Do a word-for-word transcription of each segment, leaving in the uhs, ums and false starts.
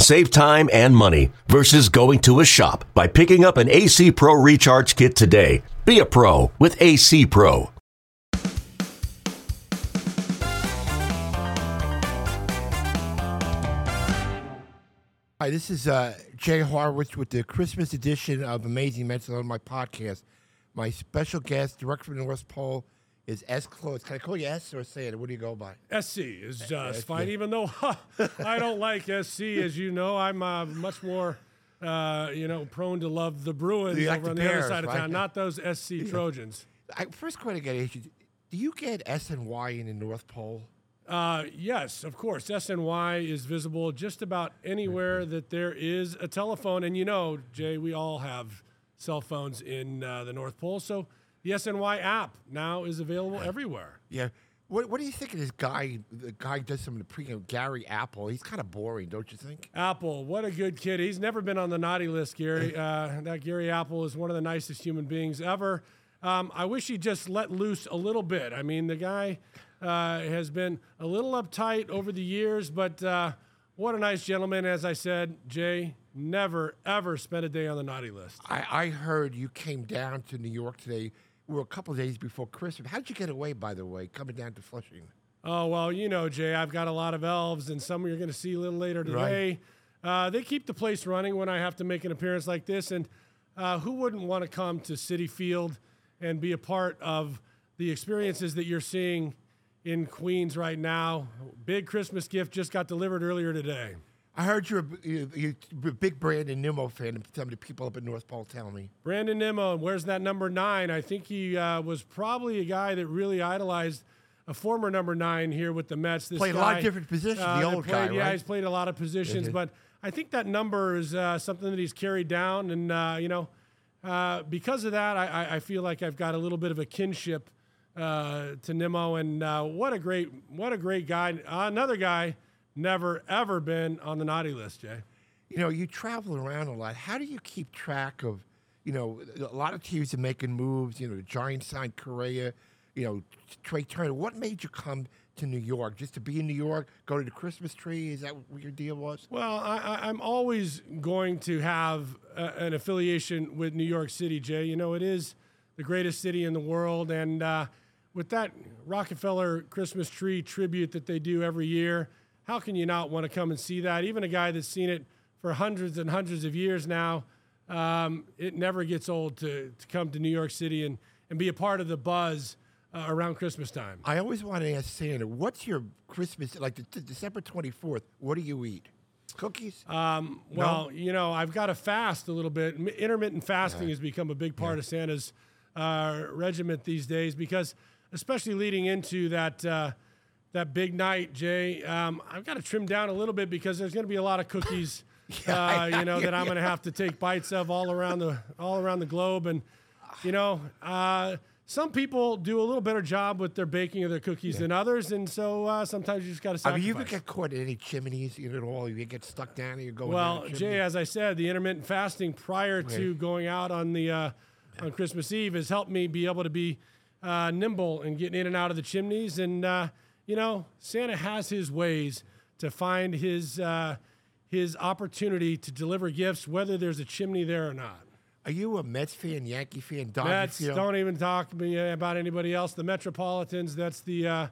Save time and money versus going to a shop by picking up an A C Pro Recharge Kit today. Be a pro with A C Pro. Hi, this is uh, Jay Harwich with the Christmas edition of Amazing Mets on my podcast. My special guest, director from the North Pole, is S. Close. Can I call you S or say it? What do you go by? S C is just uh, fine, even though huh, I don't like S C, as you know. I'm uh, much more, uh, you know, prone to love the Bruins over like on the, the Bears, other side of right? town, not those S C yeah. Trojans. I, first question I got to ask you, do you get S and Y in the North Pole? Uh, yes, of course. S and Y is visible just about anywhere mm-hmm. that there is a telephone. And, you know, Jay, we all have cell phones in uh, the North Pole, so... The S N Y app now is available everywhere. Yeah. What What do you think of this guy? The guy does some of the pregame, Gary Apple. He's kind of boring, don't you think? Apple, what a good kid. He's never been on the naughty list, Gary. Uh, that Gary Apple is one of the nicest human beings ever. Um, I wish he just let loose a little bit. I mean, the guy uh, has been a little uptight over the years, but uh, what a nice gentleman. As I said, Jay, never, ever spent a day on the naughty list. I, I heard you came down to New York today. We were a couple of days before Christmas. How'd you get away, by the way, coming down to Flushing? Oh, well, you know, Jay, I've got a lot of elves, and some you're going to see a little later today. Right. Uh, they keep the place running when I have to make an appearance like this, and uh, who wouldn't want to come to Citi Field and be a part of the experiences that you're seeing in Queens right now? Big Christmas gift just got delivered earlier today. I heard you're a, you're a big Brandon Nimmo fan, and some of the people up in North Pole tell me. Brandon Nimmo, where's that number nine? I think he uh, was probably a guy that really idolized a former number nine here with the Mets. This played guy, a lot of different positions, uh, the old played, guy, right? Yeah, he's played a lot of positions, mm-hmm. but I think that number is uh, something that he's carried down. And, uh, you know, uh, because of that, I, I feel like I've got a little bit of a kinship uh, to Nimmo. And uh, what a great, what a great guy. Uh, another guy. Never, ever been on the naughty list, Jay. You know, you travel around a lot. How do you keep track of, you know, a lot of teams are making moves. You know, the Giants signed Correa, you know, Trey Turner. What made you come to New York? Just to be in New York, go to the Christmas tree? Is that what your deal was? Well, I, I'm always going to have a, an affiliation with New York City, Jay. You know, it is the greatest city in the world. And uh, with that Rockefeller Christmas tree tribute that they do every year, how can you not want to come and see that? Even a guy that's seen it for hundreds and hundreds of years now, um, it never gets old to, to come to New York City and, and be a part of the buzz uh, around Christmas time. I always want to ask Santa, what's your Christmas, like the, the December twenty-fourth, what do you eat? Cookies? Um, well, no? you know, I've got to fast a little bit. Intermittent fasting uh, has become a big part yeah. of Santa's uh, regiment these days because, especially leading into that uh, That big night, Jay, um, I've got to trim down a little bit because there's going to be a lot of cookies, yeah, uh, you know, yeah, that I'm yeah. going to have to take bites of all around the all around the globe. And, you know, uh, some people do a little better job with their baking of their cookies yeah. than others. And so uh, sometimes you just got to sacrifice. I mean, you could get caught in any chimneys at all. You get stuck down and you're going Well, down Jay, as I said, the intermittent fasting prior right. to going out on the uh, on Christmas Eve has helped me be able to be uh, nimble and getting in and out of the chimneys. And, uh you know, Santa has his ways to find his uh, his opportunity to deliver gifts, whether there's a chimney there or not. Are you a Mets fan, Yankee fan, Dodgers? Mets, you know? Don't even talk to me about anybody else. The Metropolitans, that's the uh,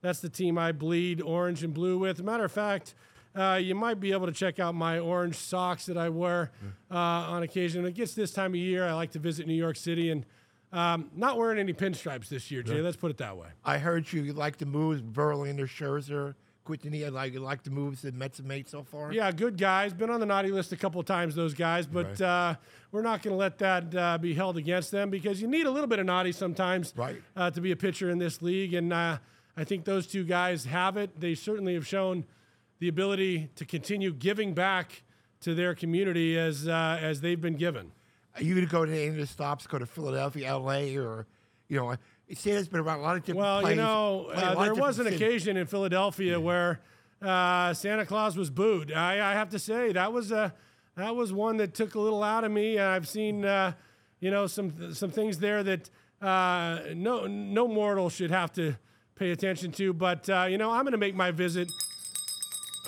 that's the team I bleed orange and blue with. Matter of fact, uh, you might be able to check out my orange socks that I wear uh, on occasion. It gets this time of year. I like to visit New York City and. Um, not wearing any pinstripes this year, Jay. Yeah. Let's put it that way. I heard you, you like the moves, Verlander, Scherzer, Quintanilla. Like you like the moves that Mets have made so far. Yeah, good guys. Been on the naughty list a couple of times, those guys. But right. uh, we're not going to let that uh, be held against them because you need a little bit of naughty sometimes right. uh, to be a pitcher in this league. And uh, I think those two guys have it. They certainly have shown the ability to continue giving back to their community as uh, as they've been given. Are you going to go to any of the stops, go to Philadelphia, L A, or, you know, He has been around a lot of different well, plays. Well, you know, uh, there was an cities. occasion in Philadelphia yeah. where uh, Santa Claus was booed. I, I have to say that was a that was one that took a little out of me. I've seen uh, you know some some things there that uh, no no mortal should have to pay attention to. But uh, you know, I'm going to make my visit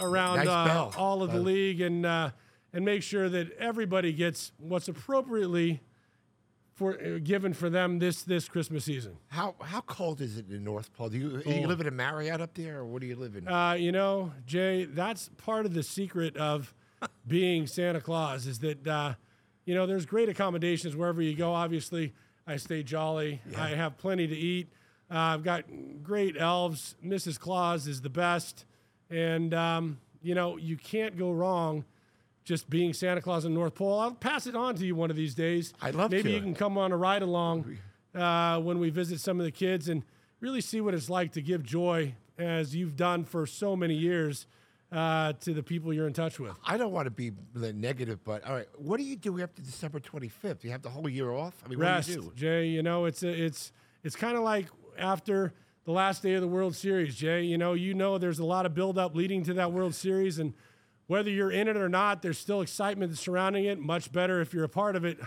around nice uh, all of the league and uh, and make sure that everybody gets what's appropriately For, uh, given for them this this Christmas season. How how cold is it in North Pole? Do you, do you live at a Marriott up there, or what do you live in? Uh, you know, Jay, that's part of the secret of being Santa Claus is that, uh, you know, there's great accommodations wherever you go. Obviously, I stay jolly. Yeah. I have plenty to eat. Uh, I've got great elves. Missus Claus is the best. And, um, you know, you can't go wrong just being Santa Claus in North Pole. I'll pass it on to you one of these days. I'd love Maybe to. Maybe you can come on a ride along uh, when we visit some of the kids and really see what it's like to give joy, as you've done for so many years, uh, to the people you're in touch with. I don't want to be negative, but all right, what do you do after December twenty-fifth? You have the whole year off? I mean, Rest, what do you do? Jay, you know, it's a, it's it's kind of like after the last day of the World Series, Jay. You know, you know there's a lot of buildup leading to that World Series, and whether you're in it or not, there's still excitement surrounding it. Much better if you're a part of it,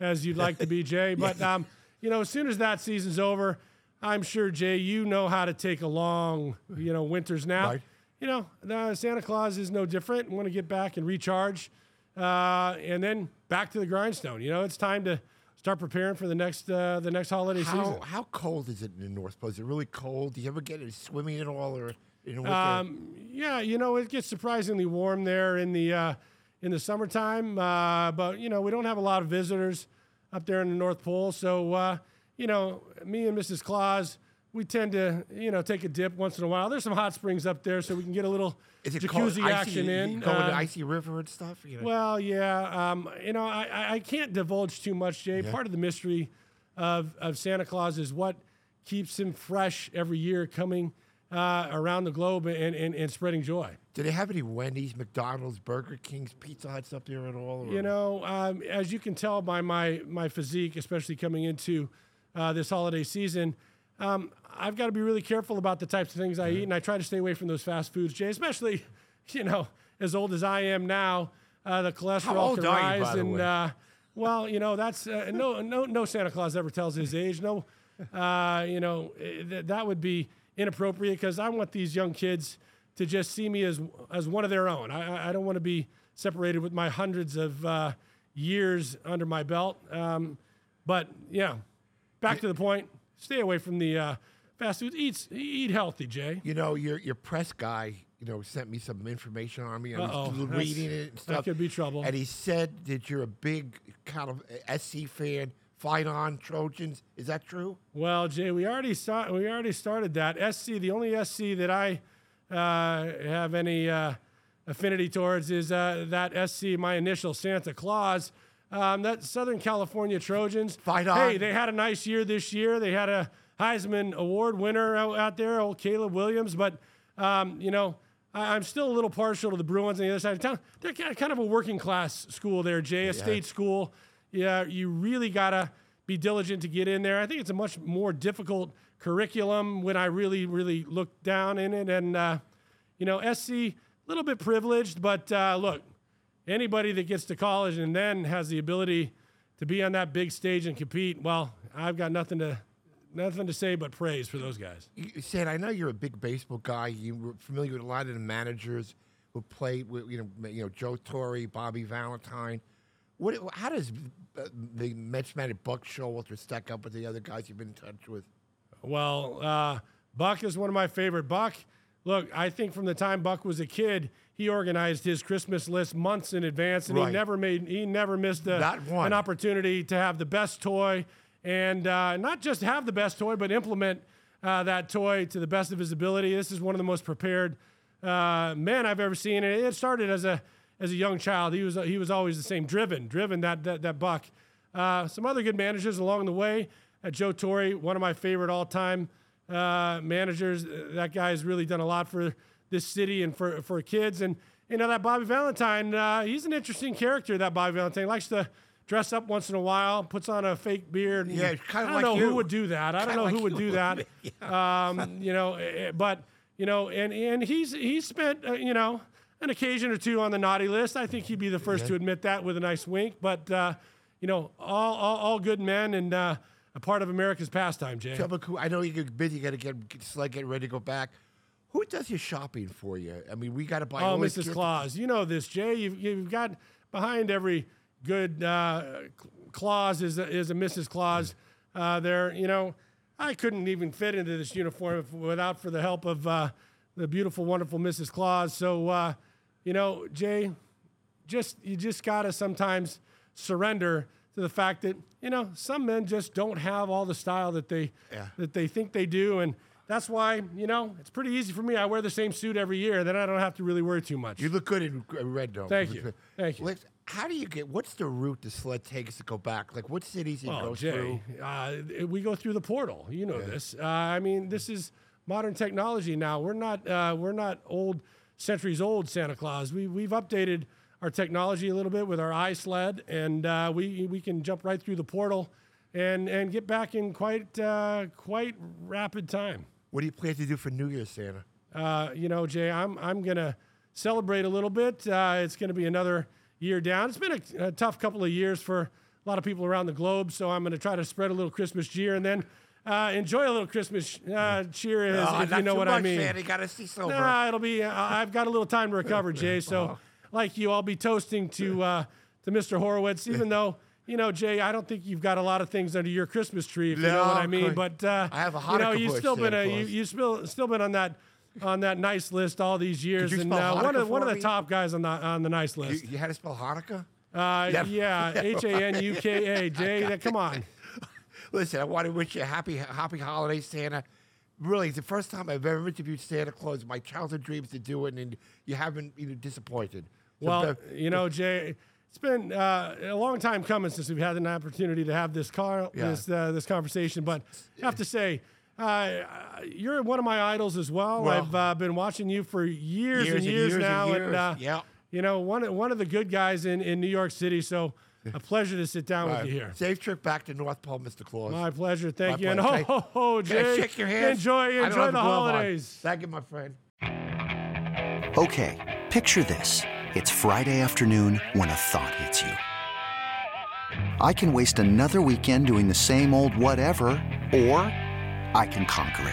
as you'd like to be, Jay. But, um, you know, as soon as that season's over, I'm sure, Jay, you know how to take a long, you know, winter's nap. Right. You know, uh, Santa Claus is no different. Want to get back and recharge. Uh, and then back to the grindstone. You know, it's time to start preparing for the next uh, the next holiday how, season. How cold is it in the North Pole? Is it really cold? Do you ever get it swimming at all, or... You know, um, yeah, you know, it gets surprisingly warm there in the uh, in the summertime. Uh, but, you know, we don't have a lot of visitors up there in the North Pole. So, uh, you know, me and Missus Claus, we tend to, you know, take a dip once in a while. There's some hot springs up there, so we can get a little jacuzzi action in. Going to the icy river and stuff? You know? Well, yeah. Um, you know, I, I can't divulge too much, Jay. Yeah. Part of the mystery of, of Santa Claus is what keeps him fresh every year, coming Uh, around the globe and, and, and spreading joy. Do they have any Wendy's, McDonald's, Burger King's, Pizza Huts up there at all? Or? You know, um, as you can tell by my, my physique, especially coming into uh, this holiday season, um, I've got to be really careful about the types of things I eat, and I try to stay away from those fast foods, Jay, especially, you know, as old as I am now, uh, the cholesterol can rise. How old are you, by the way? Uh, well, you know, that's uh, no, no, no Santa Claus ever tells his age. No, uh, you know, th- that would be inappropriate, because I want these young kids to just see me as as one of their own. I, I don't want to be separated with my hundreds of uh, years under my belt. Um, but yeah, back to the point. Stay away from the uh, fast food. Eat eat healthy, Jay. You know, your your press guy, you know, sent me some information on me. I was reading it and stuff. That could be trouble. And he said that you're a big kind of S C fan. Fight on, Trojans. Is that true? Well, Jay, we already saw, we already started that. S C, the only S C that I uh, have any uh, affinity towards is uh, that S C, my initial, Santa Claus. Um, that Southern California Trojans. Fight on. Hey, they had a nice year this year. They had a Heisman Award winner out, out there, old Caleb Williams. But, um, you know, I, I'm still a little partial to the Bruins on the other side of town. They're kind of a working-class school there, Jay, a yeah. state school. Yeah, you really got to be diligent to get in there. I think it's a much more difficult curriculum when I really, really look down in it. And, uh, you know, S C, a little bit privileged, but uh, look, anybody that gets to college and then has the ability to be on that big stage and compete, well, I've got nothing to nothing to say but praise for those guys. You said, I know you're a big baseball guy. You were familiar with a lot of the managers who played with, you know, you know Joe Torre, Bobby Valentine. What, how does uh, the Mets manager Buck Showalter stack up with the other guys you've been in touch with? Well, uh, Buck is one of my favorite. Buck, look, I think from the time Buck was a kid, he organized his Christmas list months in advance, and right. he never made he never missed a, an opportunity to have the best toy, and uh, not just have the best toy, but implement uh, that toy to the best of his ability. This is one of the most prepared uh, men I've ever seen, and it started as a As a young child, he was he was always the same, driven, driven, that that, that Buck. Uh, some other good managers along the way. Uh, Joe Torre, one of my favorite all-time uh, managers. That guy's really done a lot for this city and for, for kids. And, you know, that Bobby Valentine, uh, he's an interesting character, that Bobby Valentine. Likes to dress up once in a while, puts on a fake beard. And, yeah, kind of like I don't like know you. who would do that. I don't kinda know like who would do that. Yeah. Um, you know, but you know, and and he's he's spent uh, you know an occasion or two on the naughty list. I think he'd be the first yeah. to admit that with a nice wink. But uh, you know, all, all all good men and uh, a part of America's pastime, Jay. I know you're busy. You got to get sled, get ready to go back. Who does your shopping for you? I mean, we got to buy. Oh, Missus Gear. Claus, you know this, Jay. You've, you've got behind every good uh, Claus is a, is a Missus Claus. Uh, there, you know, I couldn't even fit into this uniform if, without for the help of uh, the beautiful, wonderful Missus Claus. So, uh, you know, Jay, just you just gotta sometimes surrender to the fact that you know some men just don't have all the style that they yeah. that they think they do, and. That's why, you know, it's pretty easy for me. I wear the same suit every year. Then I don't have to really worry too much. You look good in red, though. Thank you. Thank you. How do you get, what's the route the sled takes to go back? Like, what cities you oh, go Jay, through? Uh, we go through the portal. You know yeah. this. Uh, I mean, this is modern technology now. We're not uh, we're not old, centuries old Santa Claus. We, we've updated our technology a little bit with our iSled, and uh, we, we can jump right through the portal and, and get back in quite uh, quite rapid time. What do you plan to do for New Year's, Santa? Uh, you know, Jay, I'm I'm gonna celebrate a little bit. Uh, it's gonna be another year down. It's been a, a tough couple of years for a lot of people around the globe, so I'm gonna try to spread a little Christmas cheer and then uh, enjoy a little Christmas uh, cheer. Is oh, if you know what much, I mean? Santa, you gotta see sober. Nah, it'll be. Uh, I've got a little time to recover, Jay. So, like you, I'll be toasting to uh, to Mister Horowitz, even though. You know, Jay, I don't think you've got a lot of things under your Christmas tree, if no, you know what I mean. But uh, I have a Hanukkah you know, you've still been a, you, you've still still been on that on that nice list all these years, Did you and uh, one of one of the top guys on the on the nice list. You, you had to spell Hanukkah? Uh, yeah, yeah, H A N U K A. Jay, come on. Listen, I want to wish you a happy happy holiday, Santa. Really, it's the first time I've ever interviewed Santa Claus. My childhood dreams to do it, and you haven't you know, disappointed. So well, the, you know, Jay. It's been uh, a long time coming since we've had an opportunity to have this car, yeah. this uh, this conversation. But I have to say, uh, you're one of my idols as well. well I've uh, been watching you for years, years and, years and years now, and, years. and uh, yeah. you know, one one of the good guys in, in New York City. So a pleasure to sit down right. with you here. Safe trip back to North Pole, Mister Claus. My pleasure. Thank my you. Pleasure. And ho ho ho, Jay. Shake your hands. Enjoy, enjoy the, the holidays. Thank you, my friend. Okay, picture this. It's Friday afternoon when a thought hits you. I can waste another weekend doing the same old whatever, or I can conquer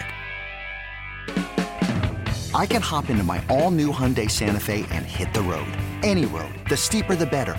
it. I can hop into my all-new Hyundai Santa Fe and hit the road. Any road. The steeper, the better.